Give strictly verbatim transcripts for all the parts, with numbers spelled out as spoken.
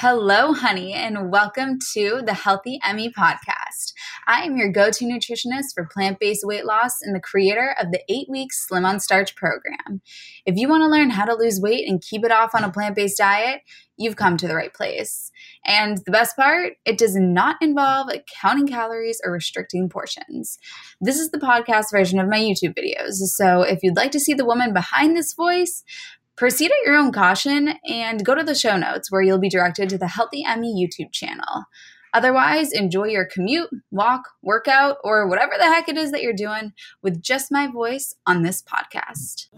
Hello, honey, and welcome to the Healthy Emmy podcast. I am your go-to nutritionist for plant-based weight loss and the creator of the eight-week Slim on Starch program. If you want to learn how to lose weight and keep it off on a plant-based diet, you've come to the right place. And the best part, it does not involve counting calories or restricting portions. This is the podcast version of my YouTube videos, so if you'd like to see the woman behind this voice, proceed at your own caution and go to the show notes where you'll be directed to the Healthy Emmy YouTube channel. Otherwise, enjoy your commute, walk, workout, or whatever the heck it is that you're doing with just my voice on this podcast.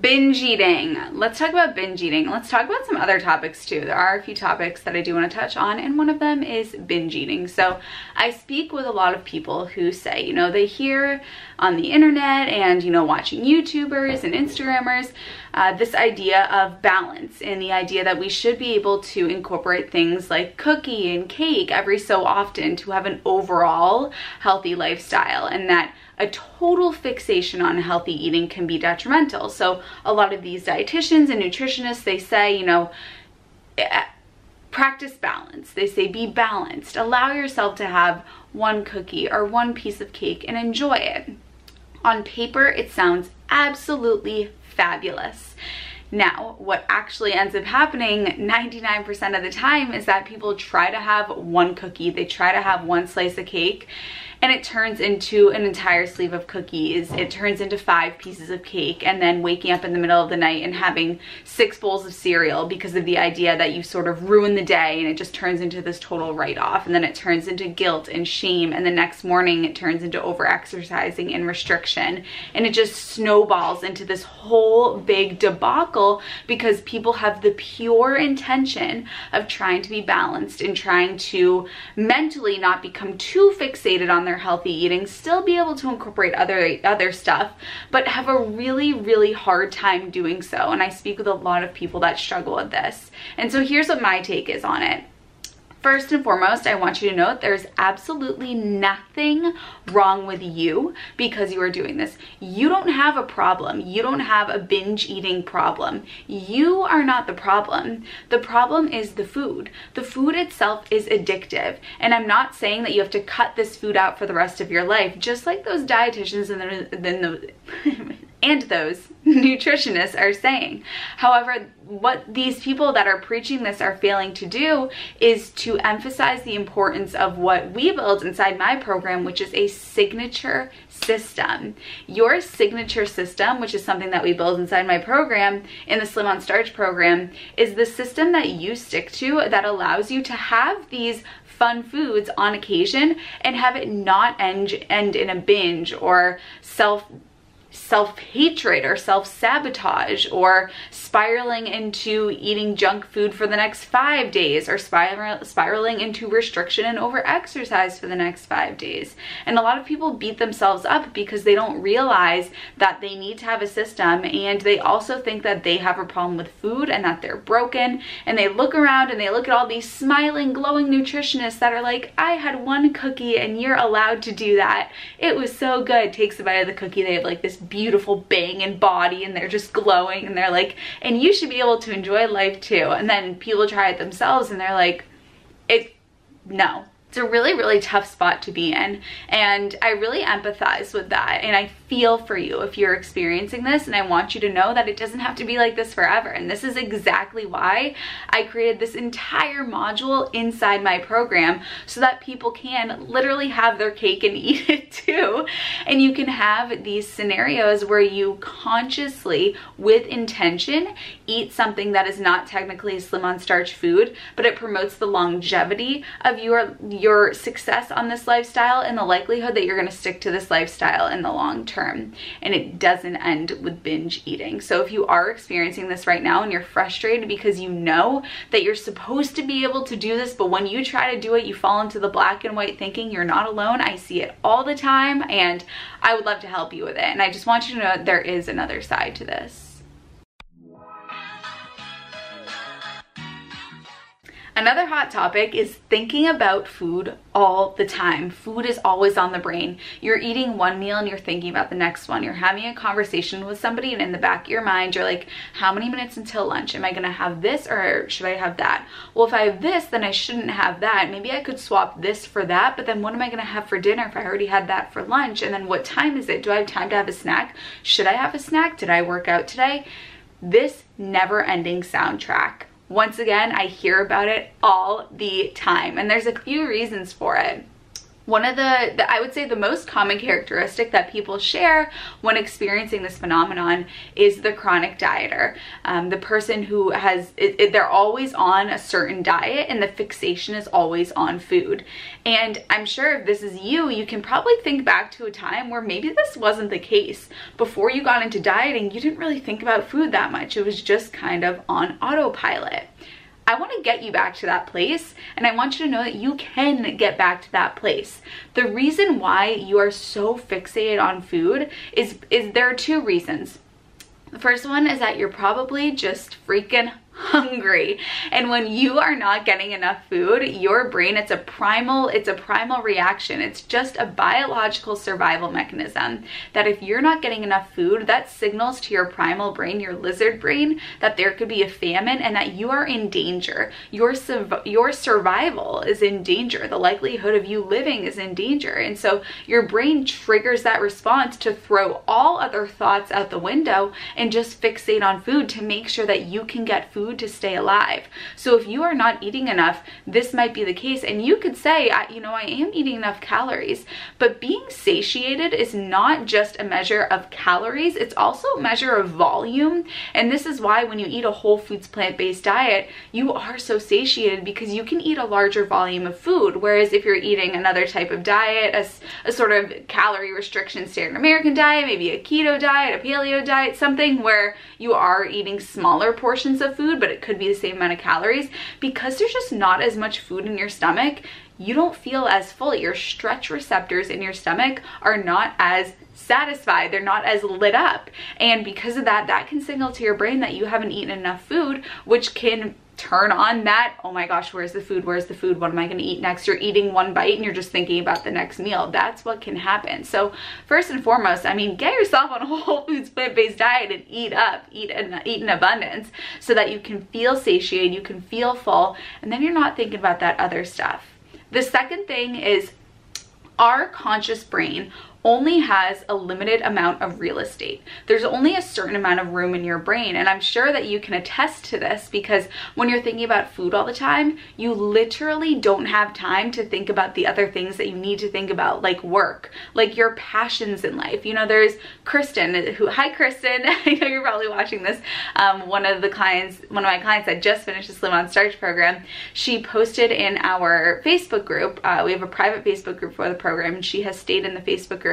Binge eating. Let's talk about binge eating. Let's talk about some other topics too. There are a few topics that I do want to touch on, and one of them is binge eating. So I speak with a lot of people who say, you know, they hear on the internet and, you know, watching YouTubers and Instagrammers, uh, this idea of balance and the idea that we should be able to incorporate things like cookie and cake every so often to have an overall healthy lifestyle, and that a total fixation on healthy eating can be detrimental. So a lot of these dietitians and nutritionists, they say, you know, practice balance. They say be balanced. Allow yourself to have one cookie or one piece of cake and enjoy it. On paper, it sounds absolutely fabulous. Now, what actually ends up happening ninety-nine percent of the time is that people try to have one cookie, they try to have one slice of cake, and it turns into an entire sleeve of cookies. It turns into five pieces of cake, and then waking up in the middle of the night and having six bowls of cereal because of the idea that you sort of ruin the day, and it just turns into this total write-off, and then it turns into guilt and shame, and the next morning it turns into over-exercising and restriction, and it just snowballs into this whole big debacle because people have the pure intention of trying to be balanced and trying to mentally not become too fixated on their healthy eating, still be able to incorporate other other stuff, but have a really, really hard time doing so. And I speak with a lot of people that struggle with this. And so here's what my take is on it. First and foremost, I want you to note there's absolutely nothing wrong with you because you are doing this. You don't have a problem. You don't have a binge eating problem. You are not the problem. The problem is the food. The food itself is addictive. And I'm not saying that you have to cut this food out for the rest of your life, just like those dietitians and then the... and those nutritionists are saying. However, what these people that are preaching this are failing to do is to emphasize the importance of what we build inside my program, which is a signature system. Your signature system, which is something that we build inside my program, in the Slim on Starch program, is the system that you stick to that allows you to have these fun foods on occasion and have it not end, end in a binge or self self-hatred or self-sabotage or spiraling into eating junk food for the next five days or spiral, spiraling into restriction and over-exercise for the next five days. And a lot of people beat themselves up because they don't realize that they need to have a system, and they also think that they have a problem with food and that they're broken, and they look around and they look at all these smiling, glowing nutritionists that are like, I had one cookie and you're allowed to do that. It was so good. Takes a bite of the cookie. They have like this beautiful bang and body, and they're just glowing, and they're like, and you should be able to enjoy life too. And then people try it themselves and they're like, it no it's a really, really tough spot to be in, and I really empathize with that, and I feel for you if you're experiencing this. And I want you to know that it doesn't have to be like this forever, and this is exactly why I created this entire module inside my program, so that people can literally have their cake and eat it too, and you can have these scenarios where you consciously, with intention, eat something that is not technically a Slim on Starch food, but it promotes the longevity of your your success on this lifestyle and the likelihood that you're going to stick to this lifestyle in the long term. And it doesn't end with binge eating. So if you are experiencing this right now and you're frustrated because you know that you're supposed to be able to do this, but when you try to do it, you fall into the black and white thinking, you're not alone. I see it all the time, and I would love to help you with it. And I just want you to know that there is another side to this. Another hot topic is thinking about food all the time. Food is always on the brain. You're eating one meal and you're thinking about the next one. You're having a conversation with somebody and in the back of your mind, you're like, how many minutes until lunch? Am I gonna have this or should I have that? Well, if I have this, then I shouldn't have that. Maybe I could swap this for that, but then what am I gonna have for dinner if I already had that for lunch? And then what time is it? Do I have time to have a snack? Should I have a snack? Did I work out today? This never-ending soundtrack. Once again, I hear about it all the time, and there's a few reasons for it. One of the, the, I would say the most common characteristic that people share when experiencing this phenomenon is the chronic dieter. Um, the person who has, it, it, they're always on a certain diet and the fixation is always on food. And I'm sure if this is you, you can probably think back to a time where maybe this wasn't the case. Before you got into dieting, you didn't really think about food that much. It was just kind of on autopilot. I want to get you back to that place, and I want you to know that you can get back to that place. The reason why you are so fixated on food is, is there are two reasons. The first one is that you're probably just freaking hungry, and when you are not getting enough food, your brain, it's a primal it's a primal reaction. It's just a biological survival mechanism that if you're not getting enough food, that signals to your primal brain, your lizard brain, that there could be a famine and that you are in danger. Your, your survival is in danger. The likelihood of you living is in danger, and so your brain triggers that response to throw all other thoughts out the window and just fixate on food to make sure that you can get food to stay alive. So if you are not eating enough, this might be the case. And you could say, I, you know, I am eating enough calories, but being satiated is not just a measure of calories, it's also a measure of volume. And this is why when you eat a whole foods plant-based diet, you are so satiated because you can eat a larger volume of food. Whereas if you're eating another type of diet, a, a sort of calorie restriction standard American diet, maybe a keto diet, a paleo diet, something where you are eating smaller portions of food, but it could be the same amount of calories, because there's just not as much food in your stomach, you don't feel as full. Your stretch receptors in your stomach are not as satisfied. They're not as lit up. And because of that, that can signal to your brain that you haven't eaten enough food, which can turn on that, oh my gosh, where's the food? Where's the food? What am I going to eat next? You're eating one bite and you're just thinking about the next meal. That's what can happen. So first and foremost, I mean, get yourself on a whole foods plant-based diet and eat up, eat in, eat in abundance so that you can feel satiated, you can feel full, and then you're not thinking about that other stuff. The second thing is our conscious brain only has a limited amount of real estate. There's only a certain amount of room in your brain, and I'm sure that you can attest to this because when you're thinking about food all the time, you literally don't have time to think about the other things that you need to think about, like work, like your passions in life. You know, there's Kristen, who, hi Kristen, I know you're probably watching this. Um, one of the clients, one of my clients that just finished the Slim on Starch program, she posted in our Facebook group, uh, we have a private Facebook group for the program, and she has stayed in the Facebook group.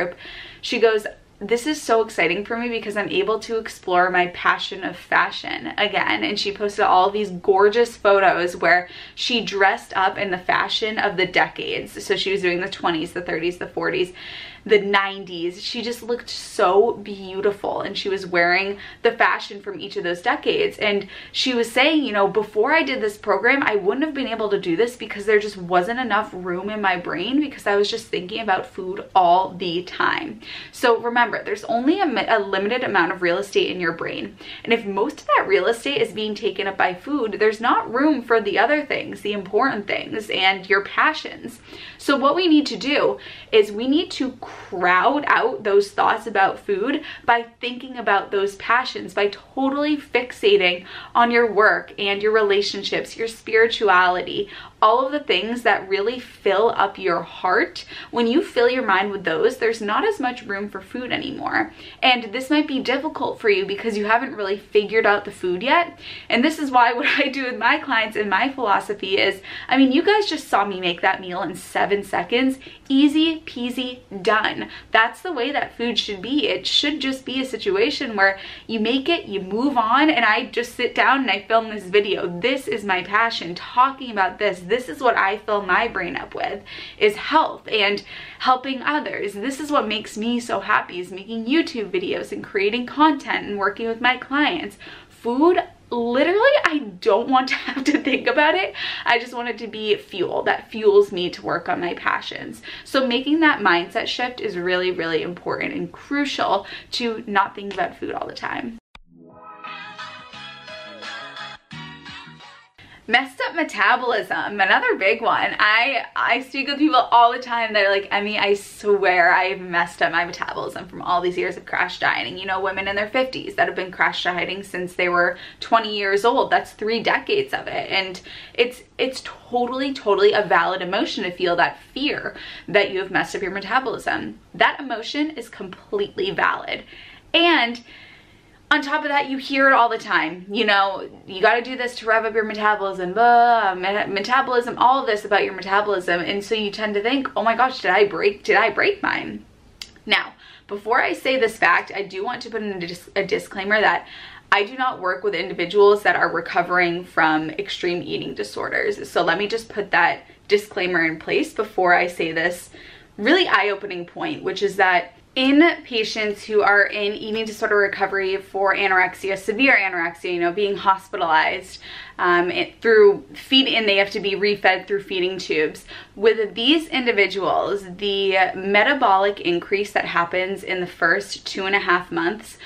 She goes, this is so exciting for me because I'm able to explore my passion of fashion again. And she posted all these gorgeous photos where she dressed up in the fashion of the decades. So she was doing the twenties, the thirties, the forties, the nineties. She just looked so beautiful, and she was wearing the fashion from each of those decades. And she was saying, you know, before I did this program, I wouldn't have been able to do this because there just wasn't enough room in my brain because I was just thinking about food all the time. So remember, there's only a, a limited amount of real estate in your brain, and if most of that real estate is being taken up by food, there's not room for the other things, the important things, and your passions. So what we need to do is we need to crowd out those thoughts about food by thinking about those passions, by totally fixating on your work and your relationships, your spirituality, all of the things that really fill up your heart. When you fill your mind with those, there's not as much room for food anymore. And this might be difficult for you because you haven't really figured out the food yet. And this is why what I do with my clients and my philosophy is, I mean, you guys just saw me make that meal in seven seconds. Easy peasy, done. That's the way that food should be. It should just be a situation where you make it, you move on, and I just sit down and I film this video. This is my passion, talking about this. This is what I fill my brain up with, is health and helping others. This is what makes me so happy, is making YouTube videos and creating content and working with my clients. Food literally I don't want to have to think about it. I just want it to be fuel that fuels me to work on my passions. So making that mindset shift is really, really important and crucial to not think about food all the time. Messed up metabolism, another big one. I, I speak with people all the time that are like, Emmy, I swear I've messed up my metabolism from all these years of crash dieting. You know, women in their fifties that have been crash dieting since they were twenty years old. That's three decades of it. And it's, it's totally, totally a valid emotion to feel that fear that you have messed up your metabolism. That emotion is completely valid. And on top of that, you hear it all the time. You know, you gotta do this to rev up your metabolism, blah, metabolism, all of this about your metabolism. And so you tend to think, oh my gosh, did I break, did I break mine? Now, before I say this fact, I do want to put in a, dis a disclaimer that I do not work with individuals that are recovering from extreme eating disorders. So let me just put that disclaimer in place before I say this really eye-opening point, which is that in patients who are in eating disorder recovery for anorexia, severe anorexia, you know, being hospitalized um, it, through feeding, and they have to be refed through feeding tubes. With these individuals, the metabolic increase that happens in the first two and a half months,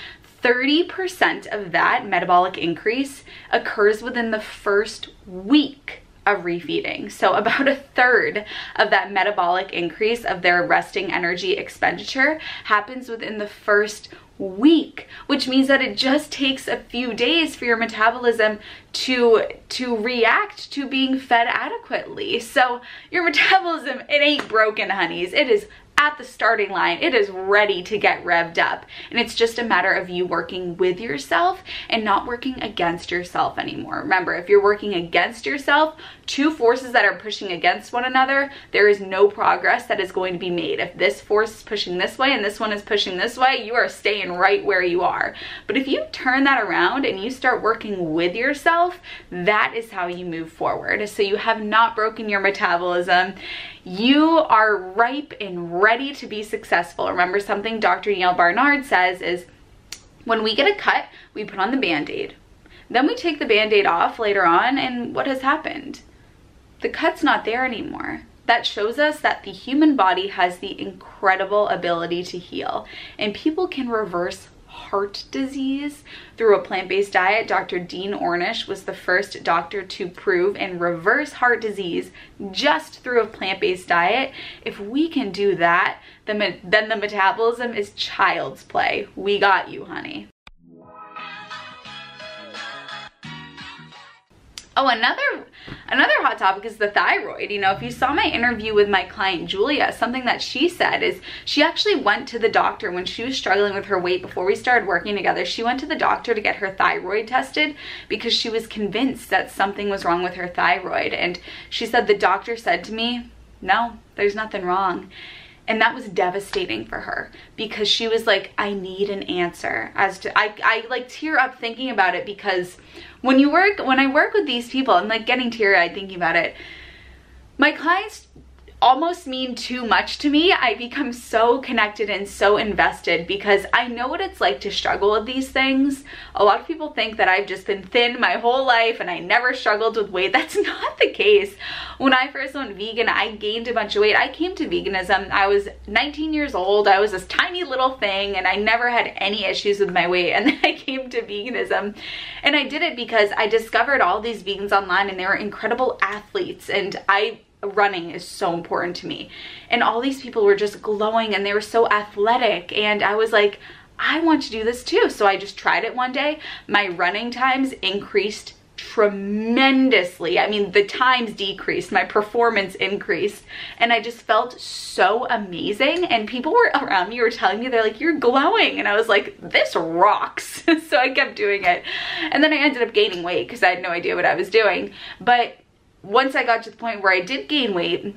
thirty percent of that metabolic increase occurs within the first week of refeeding. So about a third of that metabolic increase of their resting energy expenditure happens within the first week, which means that it just takes a few days for your metabolism to to react to being fed adequately. So your metabolism, it ain't broken, honeys. It is at the starting line. It is ready to get revved up. And it's just a matter of you working with yourself and not working against yourself anymore. Remember, if you're working against yourself, two forces that are pushing against one another, there is no progress that is going to be made. If this force is pushing this way and this one is pushing this way, you are staying right where you are. But if you turn that around and you start working with yourself, that is how you move forward. So you have not broken your metabolism. You are ripe and ready to be successful. Remember, something Doctor Neil Barnard says is, when we get a cut, we put on the Band-Aid. Then we take the Band-Aid off later on, and what has happened? The cut's not there anymore. That shows us that the human body has the incredible ability to heal, and people can reverse heart disease through a plant-based diet. Doctor Dean Ornish was the first doctor to prove and reverse heart disease just through a plant-based diet. If we can do that, then the metabolism is child's play. We got you, honey. Oh, another another hot topic is the thyroid. You know, if you saw my interview with my client Julia, something that she said is she actually went to the doctor when she was struggling with her weight before we started working together. She went to the doctor to get her thyroid tested because she was convinced that something was wrong with her thyroid. And she said, the doctor said to me, no, there's nothing wrong. And that was devastating for her because she was like, I need an answer as to, I, I like tear up thinking about it, because when you work, when I work with these people, I'm like getting teary-eyed thinking about it. My clients almost mean too much to me. I become so connected and so invested because I know what it's like to struggle with these things. A lot of people think that I've just been thin my whole life and I never struggled with weight. That's not the case. When I first went vegan, I gained a bunch of weight. I came to veganism, I was nineteen years old. I was this tiny little thing and I never had any issues with my weight. And then I came to veganism, and I did it because I discovered all these vegans online and they were incredible athletes, and I running is so important to me. And all these people were just glowing and they were so athletic. And I was like, I want to do this too. So I just tried it one day. My running times increased tremendously. I mean, the times decreased, my performance increased, and I just felt so amazing. And people were around me were telling me, they're like, you're glowing. And I was like, this rocks. So I kept doing it. And then I ended up gaining weight because I had no idea what I was doing. But once I got to the point where I did gain weight,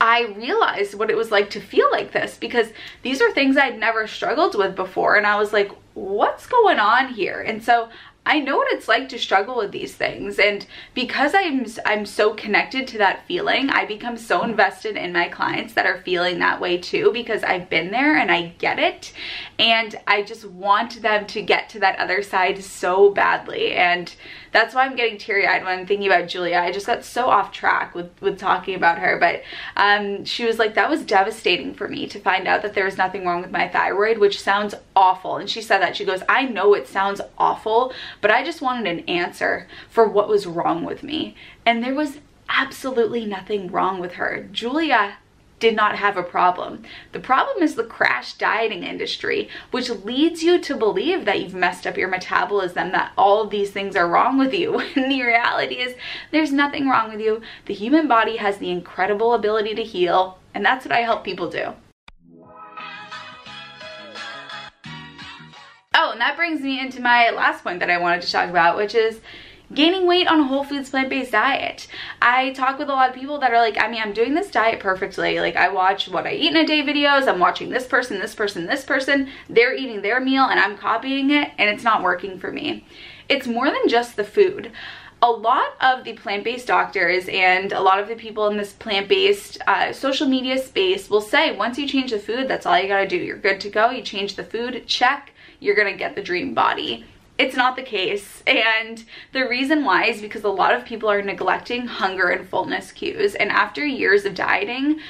I realized what it was like to feel like this, because these are things I'd never struggled with before. And I was like, what's going on here? And so I know what it's like to struggle with these things, and because I'm I'm so connected to that feeling, I become so invested in my clients that are feeling that way too, because I've been there and I get it, and I just want them to get to that other side so badly. And that's why I'm getting teary-eyed when I'm thinking about Julia. I just got so off track with, with talking about her, but um, she was like, that was devastating for me to find out that there was nothing wrong with my thyroid, which sounds awful. And she said that. She goes, I know it sounds awful, but I just wanted an answer for what was wrong with me. And there was absolutely nothing wrong with her. Julia did not have a problem. The problem is the crash dieting industry, which leads you to believe that you've messed up your metabolism, that all of these things are wrong with you, when the reality is there's nothing wrong with you. The human body has the incredible ability to heal, and that's what I help people do. Oh, and that brings me into my last point that I wanted to talk about, which is gaining weight on a whole foods plant-based diet. I talk with a lot of people that are like, I mean, I'm doing this diet perfectly. Like, I watch what I eat in a day videos. I'm watching this person, this person, this person. They're eating their meal and I'm copying it, and it's not working for me. It's more than just the food. A lot of the plant-based doctors and a lot of the people in this plant-based uh, social media space will say, once you change the food, that's all you gotta do. You're good to go. You change the food, check, you're gonna get the dream body. It's not the case, and the reason why is because a lot of people are neglecting hunger and fullness cues, and after years of dieting,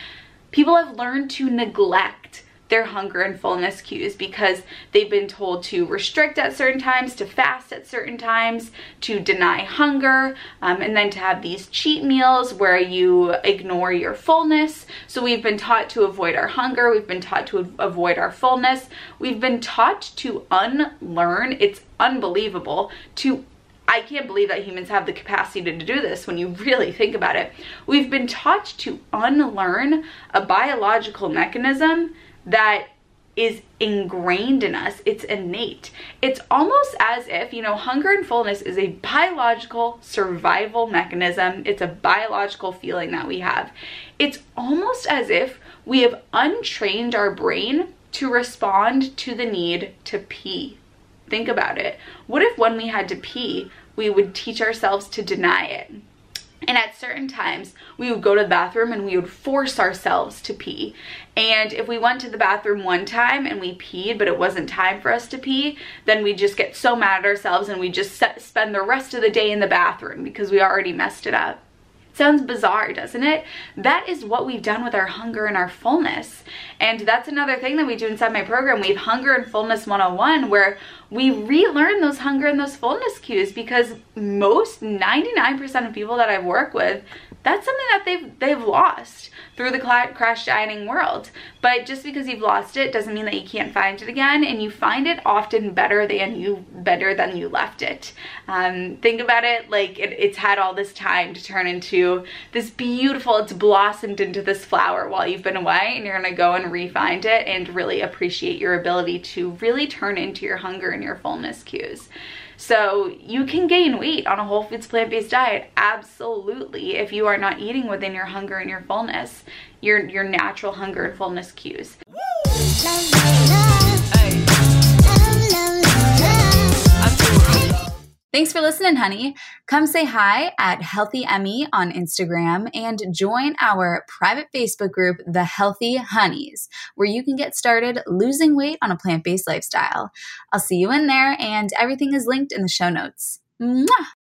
people have learned to neglect their hunger and fullness cues because they've been told to restrict at certain times, to fast at certain times, to deny hunger, um, and then to have these cheat meals where you ignore your fullness. So we've been taught to avoid our hunger, we've been taught to avoid our fullness, we've been taught to unlearn. It's unbelievable to I can't believe that humans have the capacity to do this when you really think about it. We've been taught to unlearn a biological mechanism that is ingrained in us. It's innate. It's almost as if, you know, hunger and fullness is a biological survival mechanism. It's a biological feeling that we have. It's almost as if we have untrained our brain to respond to the need to pee. Think about it. What if when we had to pee, we would teach ourselves to deny it? And at certain times, we would go to the bathroom and we would force ourselves to pee. And if we went to the bathroom one time and we peed, but it wasn't time for us to pee, then we'd just get so mad at ourselves and we'd just set, spend the rest of the day in the bathroom because we already messed it up. Sounds bizarre, doesn't it? That is what we've done with our hunger and our fullness. And that's another thing that we do inside my program. We have Hunger and Fullness one oh one, where we relearn those hunger and those fullness cues, because most, ninety-nine percent of people that I work with, that's something that they've, they've lost through the crash dieting world. But just because you've lost it doesn't mean that you can't find it again, and you find it often better than you, better than you left it. Um, think about it, like it, it's had all this time to turn into this beautiful, it's blossomed into this flower while you've been away, and you're gonna go and re-find it and really appreciate your ability to really turn into your hunger and your fullness cues. So you can gain weight on a whole foods plant-based diet, absolutely, if you are not eating within your hunger and your fullness, your, your natural hunger and fullness cues. Thanks for listening, honey. Come say hi at Healthy Emmy on Instagram and join our private Facebook group, The Healthy Honeys, where you can get started losing weight on a plant-based lifestyle. I'll see you in there, and everything is linked in the show notes. Mwah!